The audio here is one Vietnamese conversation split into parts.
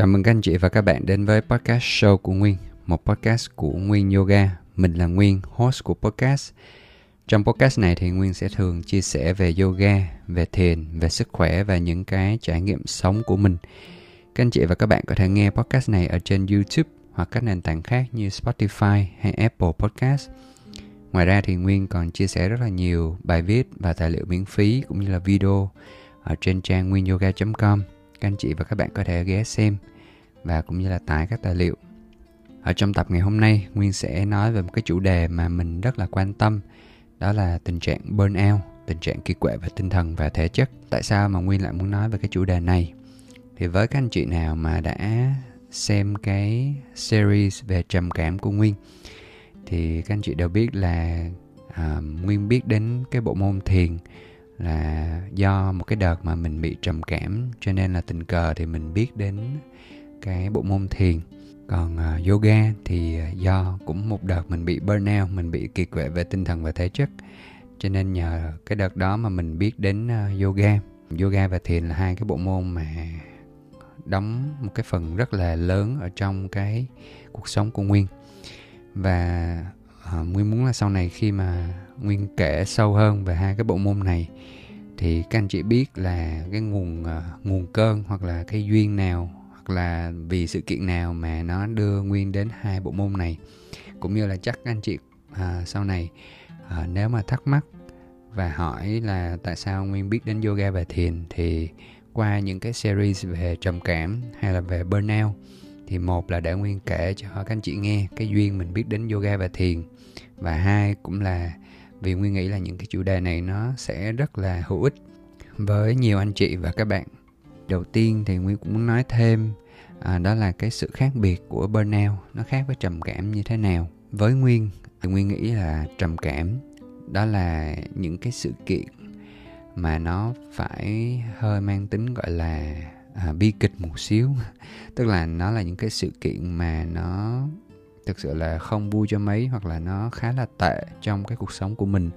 Chào mừng các anh chị và các bạn đến với podcast show của Nguyên, một podcast của Nguyên Yoga. Mình là Nguyên, host của podcast. Trong podcast này thì Nguyên sẽ thường chia sẻ về yoga, về thiền, về sức khỏe và những cái trải nghiệm sống của mình. Các anh chị và các bạn có thể nghe podcast này ở trên YouTube hoặc các nền tảng khác như Spotify hay Apple Podcast. Ngoài ra thì Nguyên còn chia sẻ rất là nhiều bài viết và tài liệu miễn phí cũng như là video ở trên trang nguyên-yoga.com. Các anh chị và các bạn có thể ghé xem và cũng như là tải các tài liệu. Ở trong tập ngày hôm nay, Nguyên sẽ nói về một cái chủ đề mà mình rất là quan tâm, đó là tình trạng burnout, tình trạng kiệt quệ về tinh thần và thể chất. Tại sao mà Nguyên lại muốn nói về cái chủ đề này? Thì với các anh chị nào mà đã xem cái series về trầm cảm của Nguyên thì các anh chị đều biết là Nguyên biết đến cái bộ môn thiền là do một cái đợt mà mình bị trầm cảm, cho nên là tình cờ thì mình biết đến cái bộ môn thiền. Còn yoga thì do cũng một đợt mình bị burnout, mình bị kiệt quệ về tinh thần và thể chất, cho nên nhờ cái đợt đó mà mình biết đến yoga. Yoga và thiền là hai cái bộ môn mà đóng một cái phần rất là lớn ở trong cái cuộc sống của Nguyên. Và Nguyên muốn là sau này khi mà Nguyên kể sâu hơn về hai cái bộ môn này thì các anh chị biết là cái nguồn cơn hoặc là cái duyên nào hoặc là vì sự kiện nào mà nó đưa Nguyên đến hai bộ môn này. Cũng như là chắc các anh chị sau này nếu mà thắc mắc và hỏi là tại sao Nguyên biết đến yoga và thiền thì qua những cái series về trầm cảm hay là về burnout thì một là để Nguyên kể cho các anh chị nghe cái duyên mình biết đến yoga và thiền, và hai cũng là vì Nguyên nghĩ là những cái chủ đề này nó sẽ rất là hữu ích với nhiều anh chị và các bạn. Đầu tiên thì Nguyên cũng muốn nói thêm đó là cái sự khác biệt của burnout, nó khác với trầm cảm như thế nào. Với Nguyên thì Nguyên nghĩ là trầm cảm đó là những cái sự kiện mà nó phải hơi mang tính gọi là bi kịch một xíu. Tức là nó là những cái sự kiện mà nó thực sự là không vui cho mấy, hoặc là nó khá là tệ trong cái cuộc sống của mình,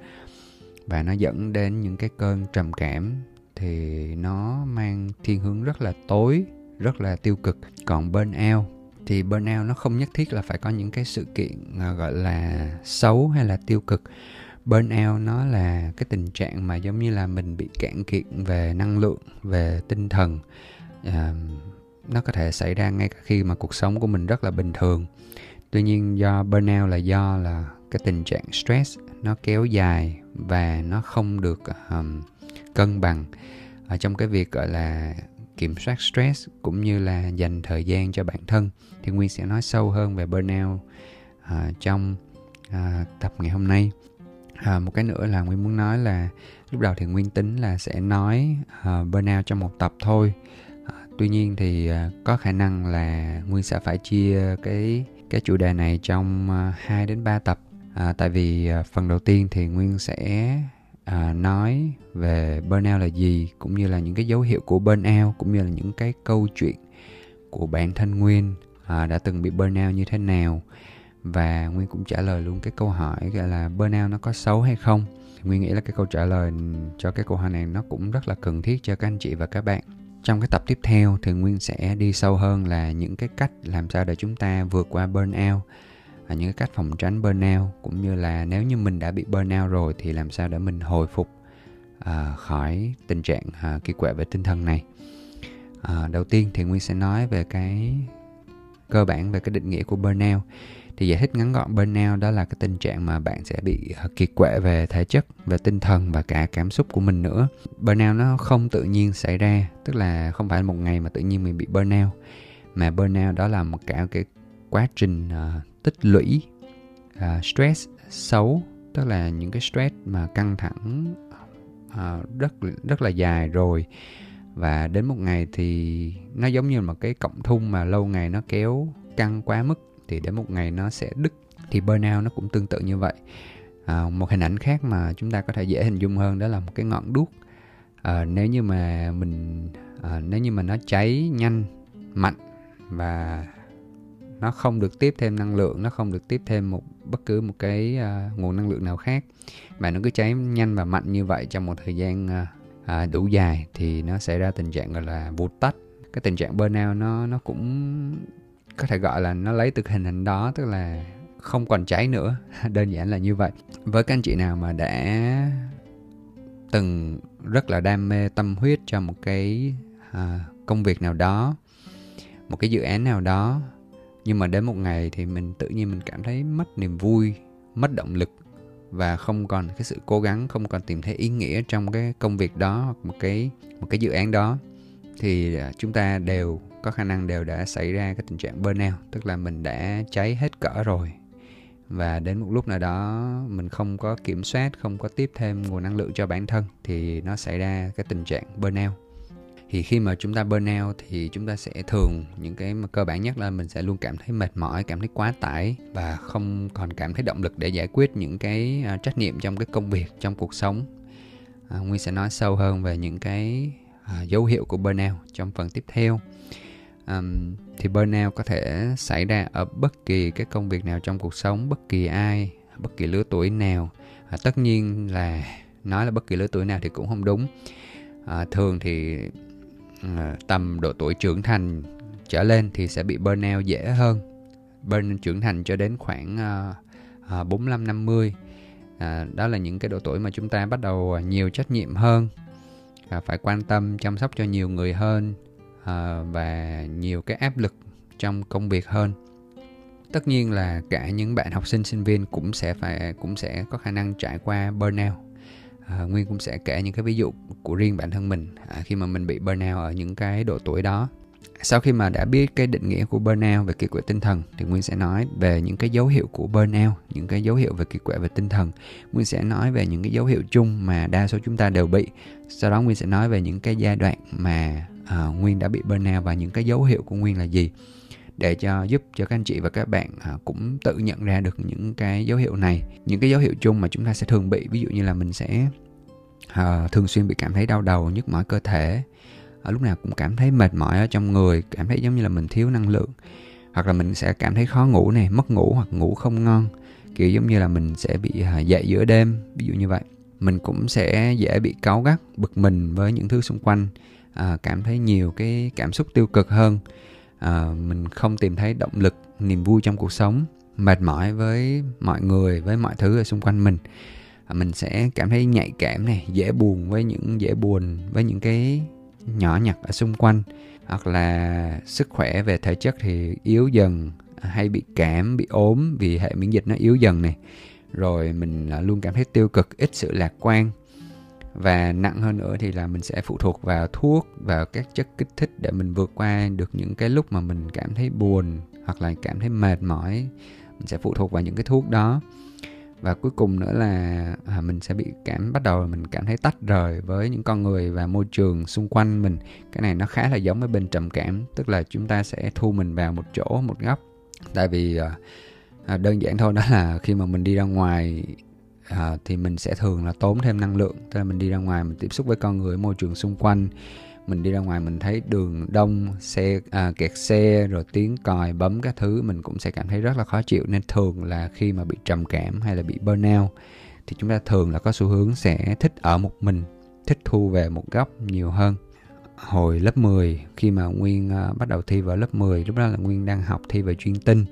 và nó dẫn đến những cái cơn trầm cảm thì nó mang thiên hướng rất là tối, rất là tiêu cực. Còn burnout thì burnout nó không nhất thiết là phải có những cái sự kiện gọi là xấu hay là tiêu cực. Burnout nó là cái tình trạng mà giống như là mình bị cạn kiệt về năng lượng, về tinh thần. Nó có thể xảy ra ngay cả khi mà cuộc sống của mình rất là bình thường. Tuy nhiên do burnout là do là cái tình trạng stress nó kéo dài và nó không được cân bằng ở trong cái việc gọi là kiểm soát stress cũng như là dành thời gian cho bản thân. Thì Nguyên sẽ nói sâu hơn về burnout trong tập ngày hôm nay. Một cái nữa là Nguyên muốn nói là lúc đầu thì Nguyên tính là sẽ nói burnout trong một tập thôi. Tuy nhiên thì có khả năng là Nguyên sẽ phải chia cái chủ đề này trong 2 đến 3 tập. Tại vì phần đầu tiên thì Nguyên sẽ nói về burnout là gì, cũng như là những cái dấu hiệu của burnout, cũng như là những cái câu chuyện của bản thân Nguyên đã từng bị burnout như thế nào. Và Nguyên cũng trả lời luôn cái câu hỏi gọi là burnout nó có xấu hay không. Nguyên nghĩ là cái câu trả lời cho cái câu hỏi này nó cũng rất là cần thiết cho các anh chị và các bạn. Trong cái tập tiếp theo thì Nguyên sẽ đi sâu hơn là những cái cách làm sao để chúng ta vượt qua burnout, những cái cách phòng tránh burnout, cũng như là nếu như mình đã bị burnout rồi thì làm sao để mình hồi phục khỏi tình trạng kiệt quệ về tinh thần này. Đầu tiên thì Nguyên sẽ nói về cái cơ bản về cái định nghĩa của burnout. Thì giải thích ngắn gọn, burnout đó là cái tình trạng mà bạn sẽ bị kiệt quệ về thể chất, về tinh thần và cả cảm xúc của mình nữa. Burnout nó không tự nhiên xảy ra, tức là không phải một ngày mà tự nhiên mình bị burnout, mà burnout đó là một cả cái quá trình tích lũy stress xấu, tức là những cái stress mà căng thẳng rất là dài rồi, và đến một ngày thì nó giống như một cái cọng thun mà lâu ngày nó kéo căng quá mức thì đến một ngày nó sẽ đứt. Thì burnout nó cũng tương tự như vậy. Một hình ảnh khác mà chúng ta có thể dễ hình dung hơn đó là một cái ngọn đuốc. Nếu như mà nó cháy nhanh, mạnh và nó không được tiếp thêm năng lượng, nó không được tiếp thêm bất cứ một cái nguồn năng lượng nào khác, mà nó cứ cháy nhanh và mạnh như vậy trong một thời gian đủ dài thì nó xảy ra tình trạng gọi là vụt tắt. cái tình trạng burnout nó cũng có thể gọi là nó lấy từ hình ảnh đó, tức là không còn cháy nữa, đơn giản là như vậy. Với các anh chị nào mà đã từng rất là đam mê tâm huyết cho một cái công việc nào đó, một cái dự án nào đó, nhưng mà đến một ngày thì mình tự nhiên mình cảm thấy mất niềm vui, mất động lực và không còn cái sự cố gắng, không còn tìm thấy ý nghĩa trong cái công việc đó hoặc một cái dự án đó, thì chúng ta đều có khả năng đều đã xảy ra cái tình trạng burnout, tức là mình đã cháy hết cỡ rồi và đến một lúc nào đó mình không có kiểm soát, không có tiếp thêm nguồn năng lượng cho bản thân thì nó xảy ra cái tình trạng burnout. Thì khi mà chúng ta burnout thì chúng ta sẽ thường những cái mà cơ bản nhất là mình sẽ luôn cảm thấy mệt mỏi, cảm thấy quá tải và không còn cảm thấy động lực để giải quyết những cái trách nhiệm trong cái công việc, trong cuộc sống. Nguyên sẽ nói sâu hơn về những cái dấu hiệu của burnout trong phần tiếp theo. Thì burnout có thể xảy ra ở bất kỳ cái công việc nào trong cuộc sống, bất kỳ ai, bất kỳ lứa tuổi nào. Tất nhiên là nói là bất kỳ lứa tuổi nào thì cũng không đúng. Thường thì tầm độ tuổi trưởng thành trở lên thì sẽ bị burnout dễ hơn. Burnout trưởng thành cho đến khoảng 45-50, đó là những cái độ tuổi mà chúng ta bắt đầu nhiều trách nhiệm hơn, phải quan tâm chăm sóc cho nhiều người hơn, và nhiều cái áp lực trong công việc hơn. Tất nhiên là cả những bạn học sinh sinh viên cũng sẽ có khả năng trải qua burnout. Nguyên cũng sẽ kể những cái ví dụ của riêng bản thân mình khi mà mình bị burnout ở những cái độ tuổi đó. Sau khi mà đã biết cái định nghĩa của burnout về kiệt quệ tinh thần thì Nguyên sẽ nói về những cái dấu hiệu của burnout, những cái dấu hiệu về kiệt quệ về tinh thần. Nguyên sẽ nói về những cái dấu hiệu chung mà đa số chúng ta đều bị. Sau đó Nguyên sẽ nói về những cái giai đoạn mà Nguyên đã bị burnout và những cái dấu hiệu của Nguyên là gì, để giúp cho các anh chị và các bạn cũng tự nhận ra được những cái dấu hiệu này, những cái dấu hiệu chung mà chúng ta sẽ thường bị. Ví dụ như là mình sẽ thường xuyên bị cảm thấy đau đầu, nhức mỏi cơ thể, lúc nào cũng cảm thấy mệt mỏi ở trong người, cảm thấy giống như là mình thiếu năng lượng, hoặc là mình sẽ cảm thấy khó ngủ này, mất ngủ hoặc ngủ không ngon, kiểu giống như là mình sẽ bị dậy giữa đêm, ví dụ như vậy. Mình cũng sẽ dễ bị cáu gắt, bực mình với những thứ xung quanh, cảm thấy nhiều cái cảm xúc tiêu cực hơn. Mình không tìm thấy động lực, niềm vui trong cuộc sống, mệt mỏi với mọi người, với mọi thứ ở xung quanh mình. Mình sẽ cảm thấy nhạy cảm này, dễ buồn với những cái nhỏ nhặt ở xung quanh, hoặc là sức khỏe về thể chất thì yếu dần, hay bị cảm, bị ốm vì hệ miễn dịch nó yếu dần này. Rồi mình luôn cảm thấy tiêu cực, ít sự lạc quan, và nặng hơn nữa thì là mình sẽ phụ thuộc vào thuốc, vào các chất kích thích để mình vượt qua được những cái lúc mà mình cảm thấy buồn hoặc là cảm thấy mệt mỏi. Mình sẽ phụ thuộc vào những cái thuốc đó. Và cuối cùng nữa là mình sẽ bị bắt đầu cảm thấy tách rời với những con người và môi trường xung quanh mình. Cái này nó khá là giống với bên trầm cảm, tức là chúng ta sẽ thu mình vào một chỗ, một góc. Tại vì đơn giản thôi, đó là khi mà mình đi ra ngoài thì mình sẽ thường là tốn thêm năng lượng. Tức là mình đi ra ngoài, mình tiếp xúc với con người, môi trường xung quanh. Mình đi ra ngoài mình thấy đường đông, kẹt xe, rồi tiếng còi bấm các thứ, mình cũng sẽ cảm thấy rất là khó chịu. Nên thường là khi mà bị trầm cảm hay là bị burnout thì chúng ta thường là có xu hướng sẽ thích ở một mình, thích thu về một góc nhiều hơn. Hồi lớp 10, khi mà Nguyên bắt đầu thi vào lớp 10, lúc đó là Nguyên đang học thi về chuyên tin,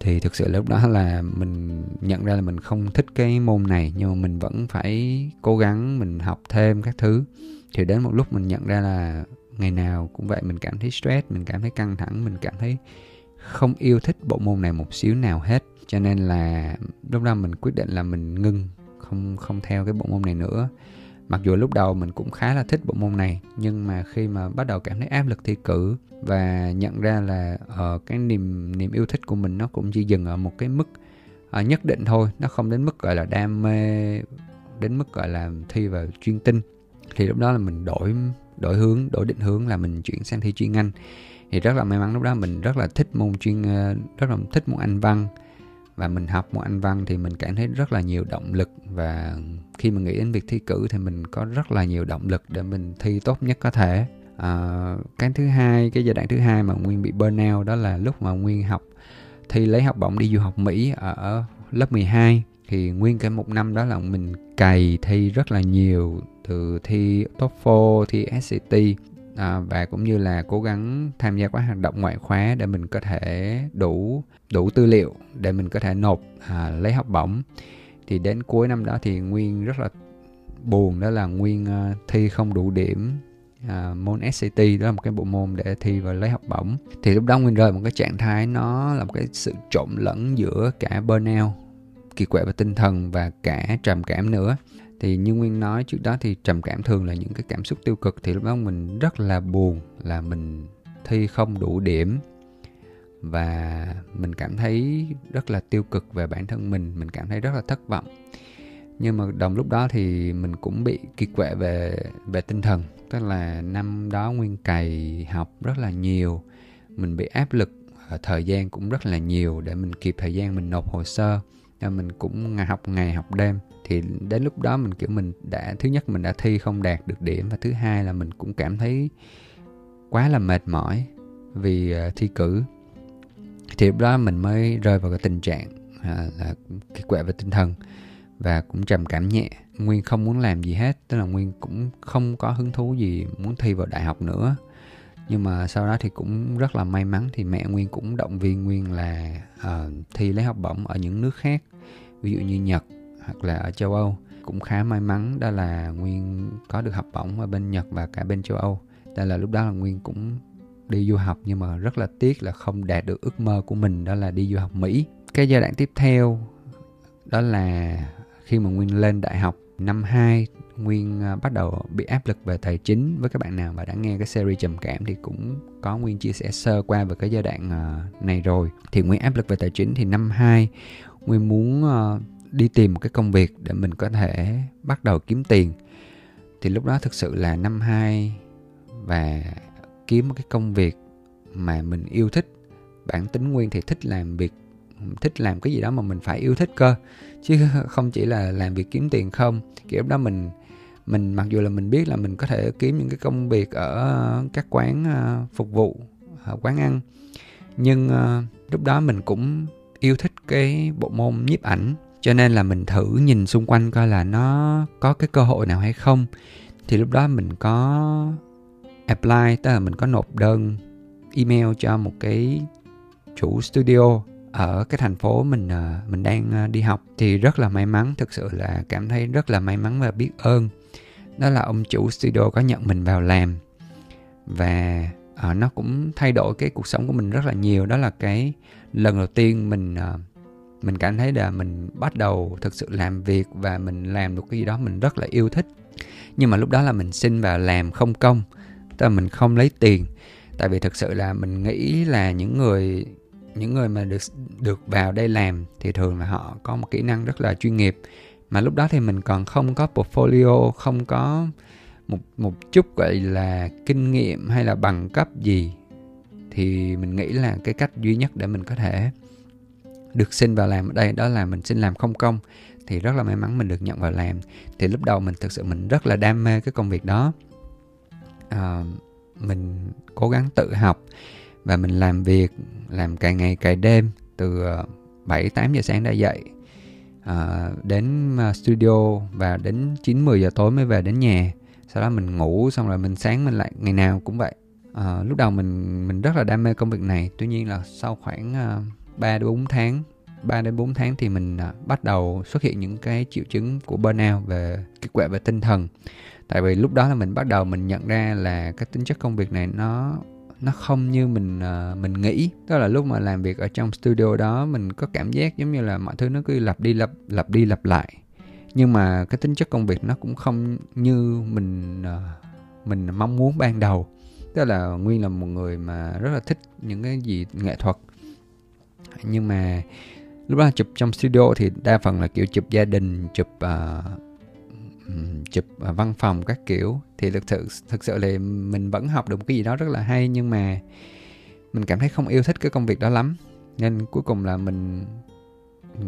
thì thực sự lúc đó là mình nhận ra là mình không thích cái môn này, nhưng mà mình vẫn phải cố gắng, mình học thêm các thứ. Thì đến một lúc mình nhận ra là ngày nào cũng vậy, mình cảm thấy stress, mình cảm thấy căng thẳng, mình cảm thấy không yêu thích bộ môn này một xíu nào hết. Cho nên là lúc đó mình quyết định là mình ngưng, không theo cái bộ môn này nữa. Mặc dù lúc đầu mình cũng khá là thích bộ môn này, nhưng mà khi mà bắt đầu cảm thấy áp lực thi cử và nhận ra là cái niềm yêu thích của mình nó cũng chỉ dừng ở một cái mức nhất định thôi, nó không đến mức gọi là đam mê, đến mức gọi là thi vào chuyên tin, thì lúc đó là mình đổi định hướng là mình chuyển sang thi chuyên Anh. Thì rất là may mắn lúc đó mình rất là thích môn Anh văn, và mình học môn Anh văn thì mình cảm thấy rất là nhiều động lực, và khi mà nghĩ đến việc thi cử thì mình có rất là nhiều động lực để mình thi tốt nhất có thể. Cái giai đoạn thứ hai mà Nguyên bị burnout đó là lúc mà Nguyên lấy học bổng đi du học Mỹ ở lớp 12. Thì nguyên cái một năm đó là mình cày thi rất là nhiều, từ thi TOEFL, thi SAT, và cũng như là cố gắng tham gia các hoạt động ngoại khóa để mình có thể đủ tư liệu để mình có thể nộp lấy học bổng. Thì đến cuối năm đó thì Nguyên rất là buồn, đó là Nguyên thi không đủ điểm môn SAT, đó là một cái bộ môn để thi và lấy học bổng. Thì lúc đó Nguyên rơi một cái trạng thái, nó là một cái sự trộn lẫn giữa cả burnout, kỳ quệ về tinh thần và cả trầm cảm nữa. Thì như Nguyên nói trước đó thì trầm cảm thường là những cái cảm xúc tiêu cực. Thì lúc đó mình rất là buồn là mình thi không đủ điểm, và mình cảm thấy rất là tiêu cực về bản thân mình cảm thấy rất là thất vọng. Nhưng mà đồng lúc đó thì mình cũng bị kiệt quệ về tinh thần. Tức là năm đó Nguyên cày học rất là nhiều, mình bị áp lực thời gian cũng rất là nhiều để mình kịp thời gian mình nộp hồ sơ, nên mình cũng ngày học đêm. Thì đến lúc đó mình kiểu mình đã, thứ nhất mình đã thi không đạt được điểm, và thứ hai là mình cũng cảm thấy quá là mệt mỏi vì thi cử. Thì lúc đó mình mới rơi vào cái tình trạng là kiệt quệ về tinh thần và cũng trầm cảm nhẹ. Nguyên không muốn làm gì hết, tức là Nguyên cũng không có hứng thú gì muốn thi vào đại học nữa. Nhưng mà sau đó thì cũng rất là may mắn thì mẹ Nguyên cũng động viên Nguyên là thi lấy học bổng ở những nước khác, ví dụ như Nhật hoặc là ở châu Âu. Cũng khá may mắn đó là Nguyên có được học bổng ở bên Nhật và cả bên châu Âu. Đó là lúc đó là Nguyên cũng đi du học, nhưng mà rất là tiếc là không đạt được ước mơ của mình, đó là đi du học Mỹ. Cái giai đoạn tiếp theo đó là khi mà Nguyên lên đại học năm 2, Nguyên bắt đầu bị áp lực về tài chính. Với các bạn nào mà đã nghe cái series trầm cảm thì cũng có Nguyên chia sẻ sơ qua về cái giai đoạn này rồi. Thì Nguyên áp lực về tài chính, thì năm 2 Nguyên muốn đi tìm một cái công việc để mình có thể bắt đầu kiếm tiền. Thì lúc đó thực sự là năm 2 và kiếm một cái công việc mà mình yêu thích. Bản tính Nguyên thì thích làm việc, thích làm cái gì đó mà mình phải yêu thích cơ, chứ không chỉ là làm việc kiếm tiền không. Kiểu đó mình mặc dù là mình biết là mình có thể kiếm những cái công việc ở các quán phục vụ, quán ăn, nhưng lúc đó mình cũng yêu thích cái bộ môn nhiếp ảnh, cho nên là mình thử nhìn xung quanh coi là nó có cái cơ hội nào hay không. Thì lúc đó mình có apply, tức là mình có nộp đơn email cho một cái chủ studio ở cái thành phố mình đang đi học. Thì rất là may mắn, thực sự là cảm thấy rất là may mắn và biết ơn, đó là ông chủ studio có nhận mình vào làm. Và nó cũng thay đổi cái cuộc sống của mình rất là nhiều. Đó là cái lần đầu tiên mình cảm thấy là mình bắt đầu thực sự làm việc và mình làm được cái gì đó mình rất là yêu thích. Nhưng mà lúc đó là mình xin vào làm không công, tức là mình không lấy tiền. Tại vì thực sự là mình nghĩ là những người mà được vào đây làm thì thường là họ có một kỹ năng rất là chuyên nghiệp, mà lúc đó thì mình còn không có portfolio, không có một chút gọi là kinh nghiệm hay là bằng cấp gì. Thì mình nghĩ là cái cách duy nhất để mình có thể được xin vào làm ở đây đó là mình xin làm không công. Thì rất là may mắn mình được nhận vào làm. Thì lúc đầu mình thực sự mình rất là đam mê cái công việc đó, mình cố gắng tự học và mình làm việc, làm cày ngày cày đêm, từ 7-8 giờ sáng đã dậy, đến studio và đến 9-10 giờ tối mới về đến nhà. Sau đó mình ngủ xong rồi mình sáng mình lại ngày nào cũng vậy. Lúc đầu mình rất là đam mê công việc này. Tuy nhiên là sau khoảng 3-4 tháng thì mình bắt đầu xuất hiện những cái triệu chứng của burnout, về kiệt quệ về tinh thần. Tại vì lúc đó là mình bắt đầu mình nhận ra là cái tính chất công việc này nó không như mình nghĩ. Đó là lúc mà làm việc ở trong studio đó, mình có cảm giác giống như là mọi thứ nó cứ lặp đi lặp lại. Nhưng mà cái tính chất công việc nó cũng không như mình mong muốn ban đầu. Tức là Nguyên là một người mà rất là thích những cái gì nghệ thuật, nhưng mà lúc đó chụp trong studio thì đa phần là kiểu chụp gia đình, chụp văn phòng các kiểu. Thì thực sự là mình vẫn học được một cái gì đó rất là hay, nhưng mà mình cảm thấy không yêu thích cái công việc đó lắm. Nên cuối cùng là mình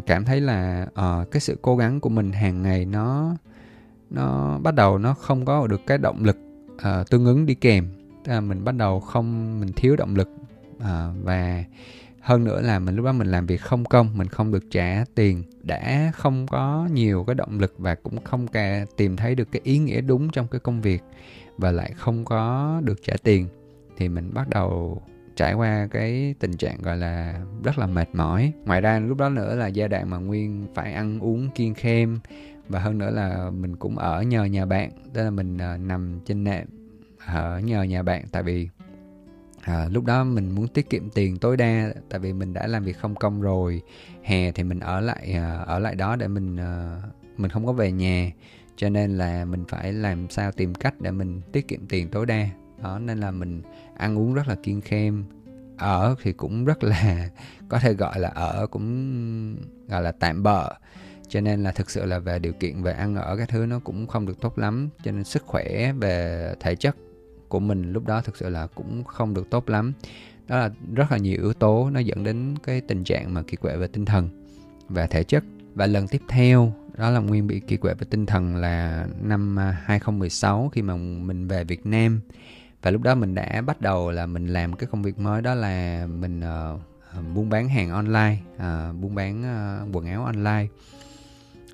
cảm thấy là cái sự cố gắng của mình hàng ngày nó bắt đầu nó không có được cái động lực tương ứng đi kèm. Tức là mình bắt đầu mình thiếu động lực, và hơn nữa là lúc đó mình làm việc không công, mình không được trả tiền, đã không có nhiều cái động lực và cũng không tìm thấy được cái ý nghĩa đúng trong cái công việc. và lại không có được trả tiền, thì mình bắt đầu trải qua cái tình trạng gọi là rất là mệt mỏi. Ngoài ra lúc đó nữa là giai đoạn mà Nguyên phải ăn uống kiêng khem, và hơn nữa là mình cũng ở nhờ nhà bạn, tức là mình nằm trên nệm ở nhờ nhà bạn, tại vì lúc đó mình muốn tiết kiệm tiền tối đa, tại vì mình đã làm việc không công rồi. Hè thì mình ở lại đó để mình không có về nhà, cho nên là mình phải làm sao tìm cách để mình tiết kiệm tiền tối đa. Đó, nên là mình ăn uống rất là kiêng khem, ở thì cũng rất là, có thể gọi là ở cũng gọi là tạm bợ, cho nên là thực sự là về điều kiện về ăn ở các thứ nó cũng không được tốt lắm, cho nên sức khỏe về thể chất của mình lúc đó thực sự là cũng không được tốt lắm. Đó là rất là nhiều yếu tố nó dẫn đến cái tình trạng mà kiệt quệ về tinh thần và thể chất. Và lần tiếp theo đó là Nguyên bị kiệt quệ về tinh thần là năm 2016 khi mà mình về Việt Nam. Và lúc đó mình đã bắt đầu là mình làm cái công việc mới, đó là mình buôn bán hàng online, buôn bán quần áo online.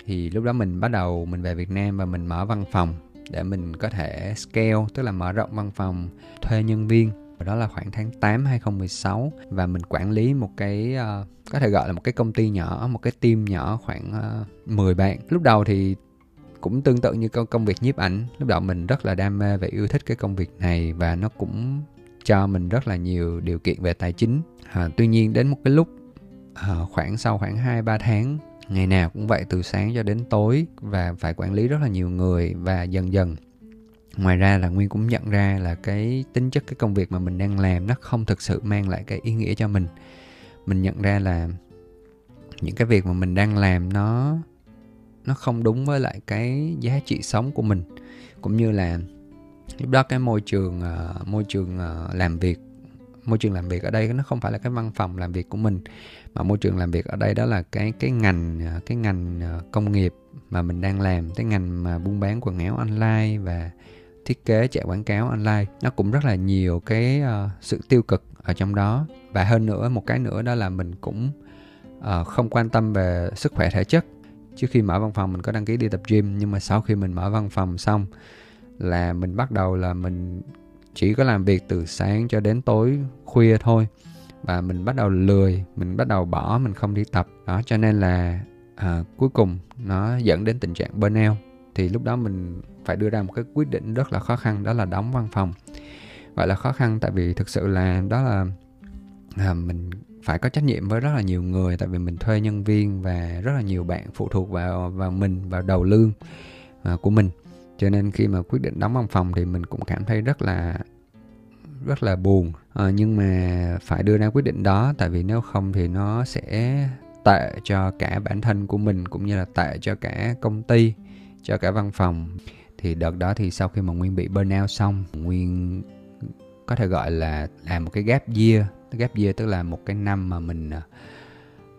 Thì lúc đó mình bắt đầu mình về Việt Nam và mình mở văn phòng để mình có thể scale, tức là mở rộng văn phòng, thuê nhân viên. Và đó là khoảng tháng 8 2016 và mình quản lý một cái có thể gọi là một cái công ty nhỏ, một cái team nhỏ khoảng 10 bạn. Lúc đầu thì cũng tương tự như công việc nhiếp ảnh, lúc đầu mình rất là đam mê và yêu thích cái công việc này và nó cũng cho mình rất là nhiều điều kiện về tài chính. Tuy nhiên đến một cái lúc khoảng 2-3 tháng ngày nào cũng vậy, từ sáng cho đến tối và phải quản lý rất là nhiều người, và dần dần ngoài ra là Nguyên cũng nhận ra là cái tính chất cái công việc mà mình đang làm nó không thực sự mang lại cái ý nghĩa cho mình. Mình nhận ra là những cái việc mà mình đang làm nó không đúng với lại cái giá trị sống của mình, cũng như là lúc đó cái môi trường làm việc ở đây nó không phải là cái văn phòng làm việc của mình, mà môi trường làm việc ở đây đó là cái ngành công nghiệp mà mình đang làm, cái ngành mà buôn bán quần áo online và thiết kế chạy quảng cáo online. Nó cũng rất là nhiều cái sự tiêu cực ở trong đó. Và hơn nữa, một cái nữa đó là mình cũng không quan tâm về sức khỏe thể chất. Trước khi mở văn phòng mình có đăng ký đi tập gym, nhưng mà sau khi mình mở văn phòng xong là mình bắt đầu là mình chỉ có làm việc từ sáng cho đến tối khuya thôi, và mình bắt đầu lười, mình bắt đầu bỏ, mình không đi tập. Đó, cho nên là cuối cùng nó dẫn đến tình trạng burnout. Thì lúc đó mình phải đưa ra một cái quyết định rất là khó khăn, đó là đóng văn phòng. Gọi là khó khăn tại vì thực sự là đó là mình phải có trách nhiệm với rất là nhiều người, tại vì mình thuê nhân viên và rất là nhiều bạn phụ thuộc vào mình, vào đầu lương của mình. Cho nên khi mà quyết định đóng văn phòng thì mình cũng cảm thấy rất là buồn, nhưng mà phải đưa ra quyết định đó, tại vì nếu không thì nó sẽ tệ cho cả bản thân của mình, cũng như là tệ cho cả công ty, cho cả văn phòng. Thì đợt đó thì sau khi mà Nguyên bị burnout xong, Nguyên có thể gọi là làm một cái gap year, tức là một cái năm mà mình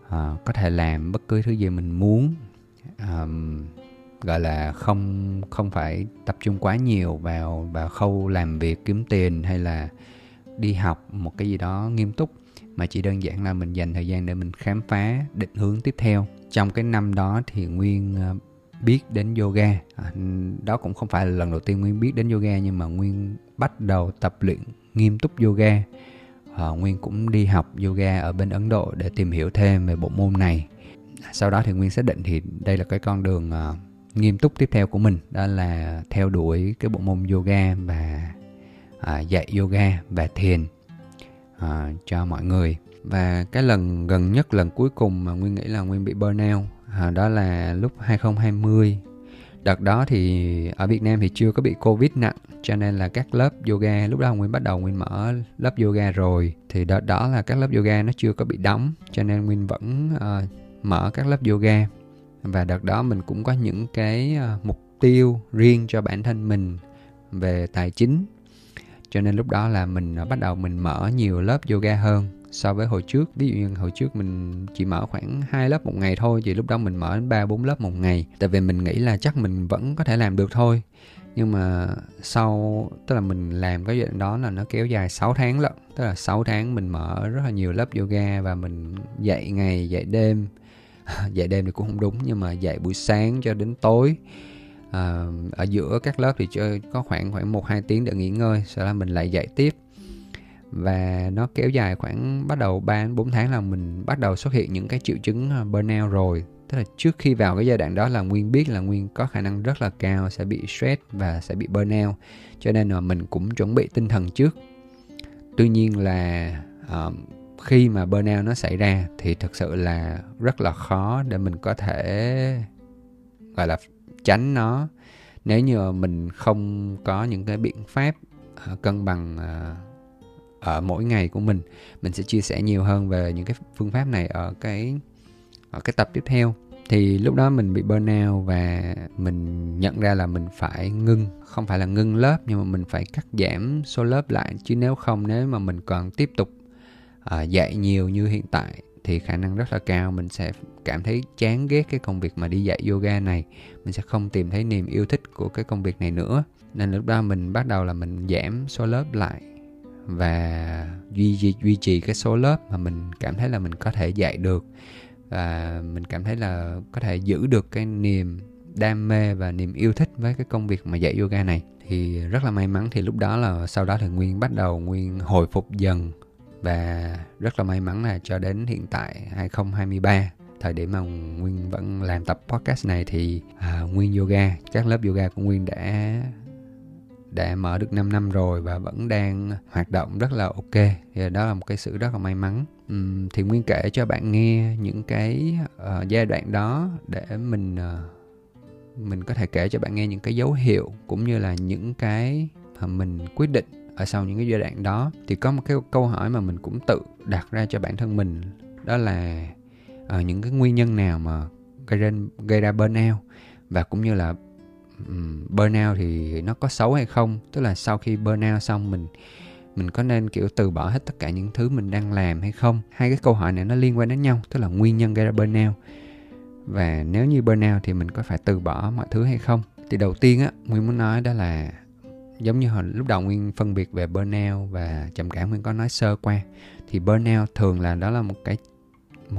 có thể làm bất cứ thứ gì mình muốn, gọi là không phải tập trung quá nhiều vào khâu làm việc kiếm tiền hay là đi học một cái gì đó nghiêm túc, mà chỉ đơn giản là mình dành thời gian để mình khám phá định hướng tiếp theo. Trong cái năm đó thì Nguyên biết đến yoga. Đó cũng không phải là lần đầu tiên Nguyên biết đến yoga, nhưng mà Nguyên bắt đầu tập luyện nghiêm túc yoga. Nguyên cũng đi học yoga ở bên Ấn Độ để tìm hiểu thêm về bộ môn này. Sau đó thì Nguyên xác định thì đây là cái con đường nghiêm túc tiếp theo của mình, đó là theo đuổi cái bộ môn yoga và dạy yoga và thiền cho mọi người. Và cái lần gần nhất, lần cuối cùng mà Nguyên nghĩ là Nguyên bị burnout, đó là lúc 2020. Đợt đó thì ở Việt Nam thì chưa có bị Covid nặng, cho nên là các lớp yoga, lúc đó Nguyên bắt đầu Nguyên mở lớp yoga rồi, thì đợt đó là các lớp yoga nó chưa có bị đóng, cho nên Nguyên vẫn mở các lớp yoga. Và đợt đó mình cũng có những cái mục tiêu riêng cho bản thân mình về tài chính, cho nên lúc đó là mình bắt đầu mình mở nhiều lớp yoga hơn so với hồi trước. Ví dụ như hồi trước mình chỉ mở khoảng 2 lớp một ngày thôi, thì lúc đó mình mở 3-4 lớp một ngày, tại vì mình nghĩ là chắc mình vẫn có thể làm được thôi. Nhưng mà sau, tức là mình làm cái chuyện đó là nó kéo dài 6 tháng lận, tức là 6 tháng mình mở rất là nhiều lớp yoga và mình dạy ngày, dạy đêm thì cũng không đúng, nhưng mà dạy buổi sáng cho đến tối, Ở giữa các lớp thì có khoảng 1-2 tiếng để nghỉ ngơi, sau đó mình lại dạy tiếp. Và nó kéo dài khoảng bắt đầu 3-4 tháng là mình bắt đầu xuất hiện những cái triệu chứng burnout rồi. Tức là trước khi vào cái giai đoạn đó là Nguyên biết là Nguyên có khả năng rất là cao sẽ bị stress và sẽ bị burnout, cho nên là mình cũng chuẩn bị tinh thần trước. Tuy nhiên là khi mà burnout nó xảy ra thì thực sự là rất là khó để mình có thể gọi là tránh nó, nếu như mình không có những cái biện pháp cân bằng ở mỗi ngày của mình. Mình sẽ chia sẻ nhiều hơn về những cái phương pháp này ở cái tập tiếp theo. Thì lúc đó mình bị burnout và mình nhận ra là mình phải ngưng, không phải là ngưng lớp, nhưng mà mình phải cắt giảm số lớp lại, chứ nếu mà mình còn tiếp tục dạy nhiều như hiện tại thì khả năng rất là cao mình sẽ cảm thấy chán ghét cái công việc mà đi dạy yoga này. Mình sẽ không tìm thấy niềm yêu thích của cái công việc này nữa. Nên lúc đó mình bắt đầu là mình giảm số lớp lại và duy trì cái số lớp mà mình cảm thấy là mình có thể dạy được, và mình cảm thấy là có thể giữ được cái niềm đam mê và niềm yêu thích với cái công việc mà dạy yoga này. Thì rất là may mắn, thì lúc đó là sau đó thì Nguyên bắt đầu Nguyên hồi phục dần. Và rất là may mắn là cho đến hiện tại 2023, thời điểm mà Nguyên vẫn làm tập podcast này, thì Nguyên Yoga, các lớp yoga của Nguyên đã mở được 5 năm rồi và vẫn đang hoạt động rất là ok. Thì đó là một cái sự rất là may mắn. Thì Nguyên kể cho bạn nghe những cái giai đoạn đó để mình có thể kể cho bạn nghe những cái dấu hiệu cũng như là những cái mà mình quyết định ở sau những cái giai đoạn đó. Thì có một cái câu hỏi mà mình cũng tự đặt ra cho bản thân mình, đó là những cái nguyên nhân nào mà gây ra burnout, và cũng như là burnout thì nó có xấu hay không. Tức là sau khi burnout xong mình có nên kiểu từ bỏ hết tất cả những thứ mình đang làm hay không. Hai cái câu hỏi này nó liên quan đến nhau, tức là nguyên nhân gây ra burnout và nếu như burnout thì mình có phải từ bỏ mọi thứ hay không. Thì đầu tiên á, Nguyên muốn nói đó là giống như hồi lúc đầu Nguyên phân biệt về burnout và trầm cảm Nguyên có nói sơ qua, thì burnout thường là đó là một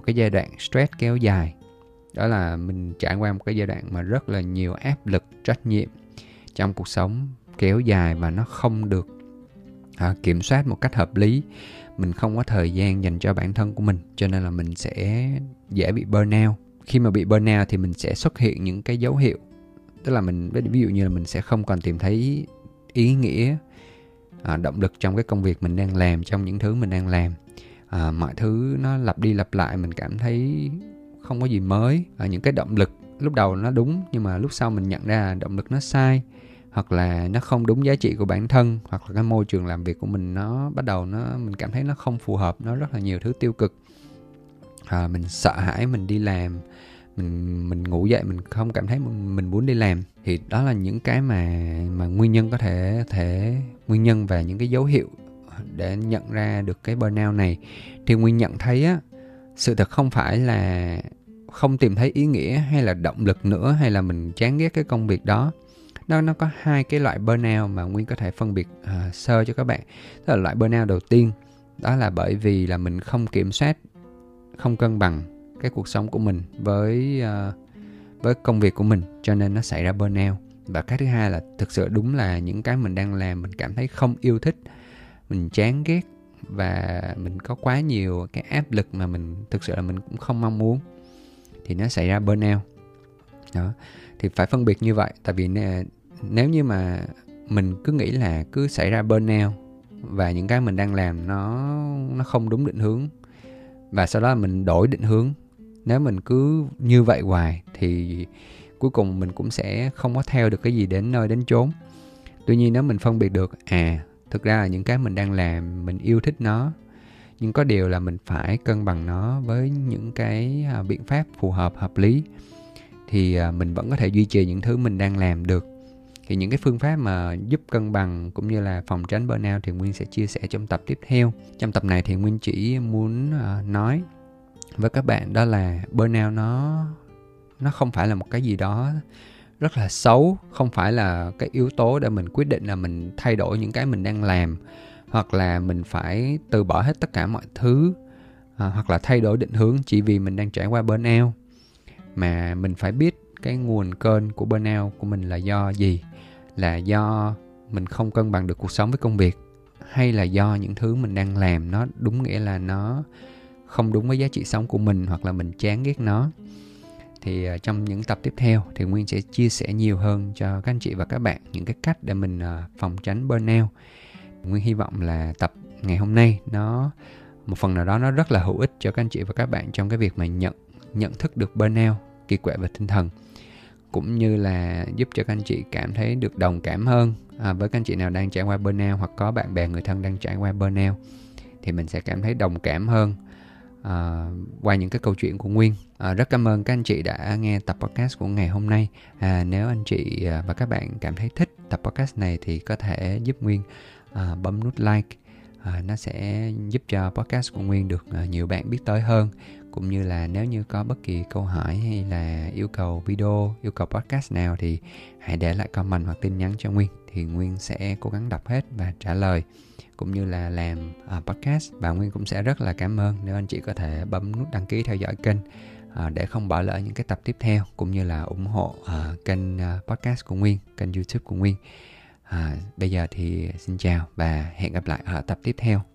cái giai đoạn stress kéo dài. Đó là mình trải qua một cái giai đoạn mà rất là nhiều áp lực, trách nhiệm trong cuộc sống kéo dài và nó không được kiểm soát một cách hợp lý. Mình không có thời gian dành cho bản thân của mình, cho nên là mình sẽ dễ bị burnout. Khi mà bị burnout thì mình sẽ xuất hiện những cái dấu hiệu, tức là mình ví dụ như là mình sẽ không còn tìm thấy ý nghĩa, động lực trong cái công việc mình đang làm, trong những thứ mình đang làm. Mọi thứ nó lặp đi lặp lại, mình cảm thấy không có gì mới. Những cái động lực lúc đầu nó đúng, nhưng mà lúc sau mình nhận ra động lực nó sai, hoặc là nó không đúng giá trị của bản thân, hoặc là cái môi trường làm việc của mình nó bắt đầu mình cảm thấy nó không phù hợp, nó rất là nhiều thứ tiêu cực. Mình sợ hãi mình đi làm, mình ngủ dậy mình không cảm thấy mình muốn đi làm. Thì đó là những cái mà nguyên nhân, có thể nguyên nhân và những cái dấu hiệu để nhận ra được cái burnout này. Thì Nguyên nhận thấy á, sự thật không phải là không tìm thấy ý nghĩa hay là động lực nữa, hay là mình chán ghét cái công việc đó. Nó có hai cái loại burnout mà Nguyên có thể phân biệt sơ cho các bạn. Tức là loại burnout đầu tiên, đó là bởi vì là mình không kiểm soát, không cân bằng cái cuộc sống của mình với công việc của mình, cho nên nó xảy ra burnout. Và cái thứ hai là thực sự đúng là những cái mình đang làm mình cảm thấy không yêu thích, mình chán ghét và mình có quá nhiều cái áp lực mà mình thực sự là mình cũng không mong muốn, thì nó xảy ra burnout. Đó, thì phải phân biệt như vậy. Tại vì nếu như mà mình cứ nghĩ là cứ xảy ra burnout và những cái mình đang làm nó không đúng định hướng, và sau đó mình đổi định hướng, nếu mình cứ như vậy hoài thì cuối cùng mình cũng sẽ không có theo được cái gì đến nơi đến chốn. Tuy nhiên nếu mình phân biệt được, thực ra là những cái mình đang làm mình yêu thích nó, nhưng có điều là mình phải cân bằng nó với những cái biện pháp phù hợp, hợp lý, thì mình vẫn có thể duy trì những thứ mình đang làm được. Thì những cái phương pháp mà giúp cân bằng cũng như là phòng tránh burnout thì Nguyên sẽ chia sẻ trong tập tiếp theo. Trong tập này thì Nguyên chỉ muốn nói với các bạn đó là burnout nó không phải là một cái gì đó rất là xấu, không phải là cái yếu tố để mình quyết định là mình thay đổi những cái mình đang làm, hoặc là mình phải từ bỏ hết tất cả mọi thứ, hoặc là thay đổi định hướng chỉ vì mình đang trải qua burnout. Mà mình phải biết cái nguồn cơn của burnout của mình là do gì? Là do mình không cân bằng được cuộc sống với công việc, hay là do những thứ mình đang làm nó đúng nghĩa là nó không đúng với giá trị sống của mình, hoặc là mình chán ghét nó. Thì trong những tập tiếp theo thì Nguyên sẽ chia sẻ nhiều hơn cho các anh chị và các bạn những cái cách để mình phòng tránh burnout. Nguyên hy vọng là tập ngày hôm nay nó một phần nào đó nó rất là hữu ích cho các anh chị và các bạn trong cái việc mà nhận thức được burnout, kỳ quệ về tinh thần, cũng như là giúp cho các anh chị cảm thấy được đồng cảm hơn với các anh chị nào đang trải qua burnout, hoặc có bạn bè người thân đang trải qua burnout, thì mình sẽ cảm thấy đồng cảm hơn qua những cái câu chuyện của Nguyên. Rất cảm ơn các anh chị đã nghe tập podcast của ngày hôm nay. Nếu anh chị và các bạn cảm thấy thích tập podcast này thì có thể giúp Nguyên bấm nút like. Nó sẽ giúp cho podcast của Nguyên được nhiều bạn biết tới hơn. Cũng như là nếu như có bất kỳ câu hỏi hay là yêu cầu video, yêu cầu podcast nào thì hãy để lại comment hoặc tin nhắn cho Nguyên. Thì Nguyên sẽ cố gắng đọc hết và trả lời, cũng như là làm podcast. Và Nguyên cũng sẽ rất là cảm ơn nếu anh chị có thể bấm nút đăng ký theo dõi kênh để không bỏ lỡ những cái tập tiếp theo, cũng như là ủng hộ kênh podcast của Nguyên, kênh YouTube của Nguyên. Bây giờ thì xin chào và hẹn gặp lại ở tập tiếp theo.